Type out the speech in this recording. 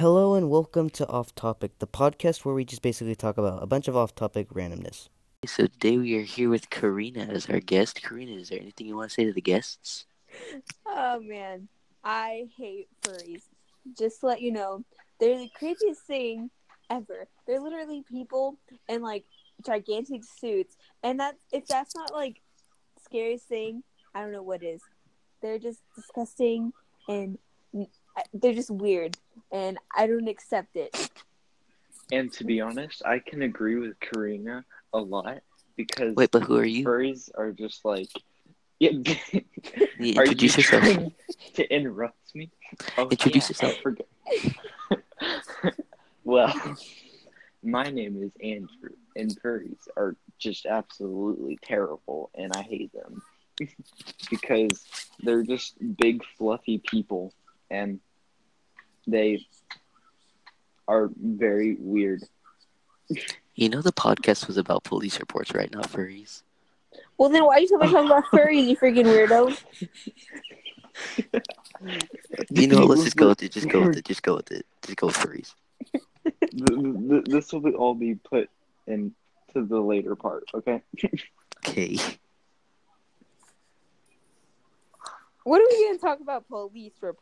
Hello and welcome to Off Topic, the podcast where we just basically talk about a bunch of off-topic randomness. So today we are here with Karina as our guest. Karina, is there anything you want to say to the guests? Oh man, I hate furries. Just to let you know, they're the craziest thing ever. They're literally people in like gigantic suits, and if that's not like the scariest thing, I don't know what is. They're just disgusting and they're just weird, and I don't accept it. And to be honest, I can agree with Karina a lot because wait, but who are you? Furries are just like. Yeah. Yeah, introduce yourself. To interrupt me. Oh, introduce yourself. I forget. Well, my name is Andrew, and furries are just absolutely terrible, and I hate them because they're just big, fluffy people. And they are very weird. You know the podcast was about police reports, right? Not furries. Well, then why are you talking about furries, you freaking weirdo? You know what? Let's just go with it. Just go with furries. This will all be put into the later part, okay? Okay. What are we going to talk about police reports?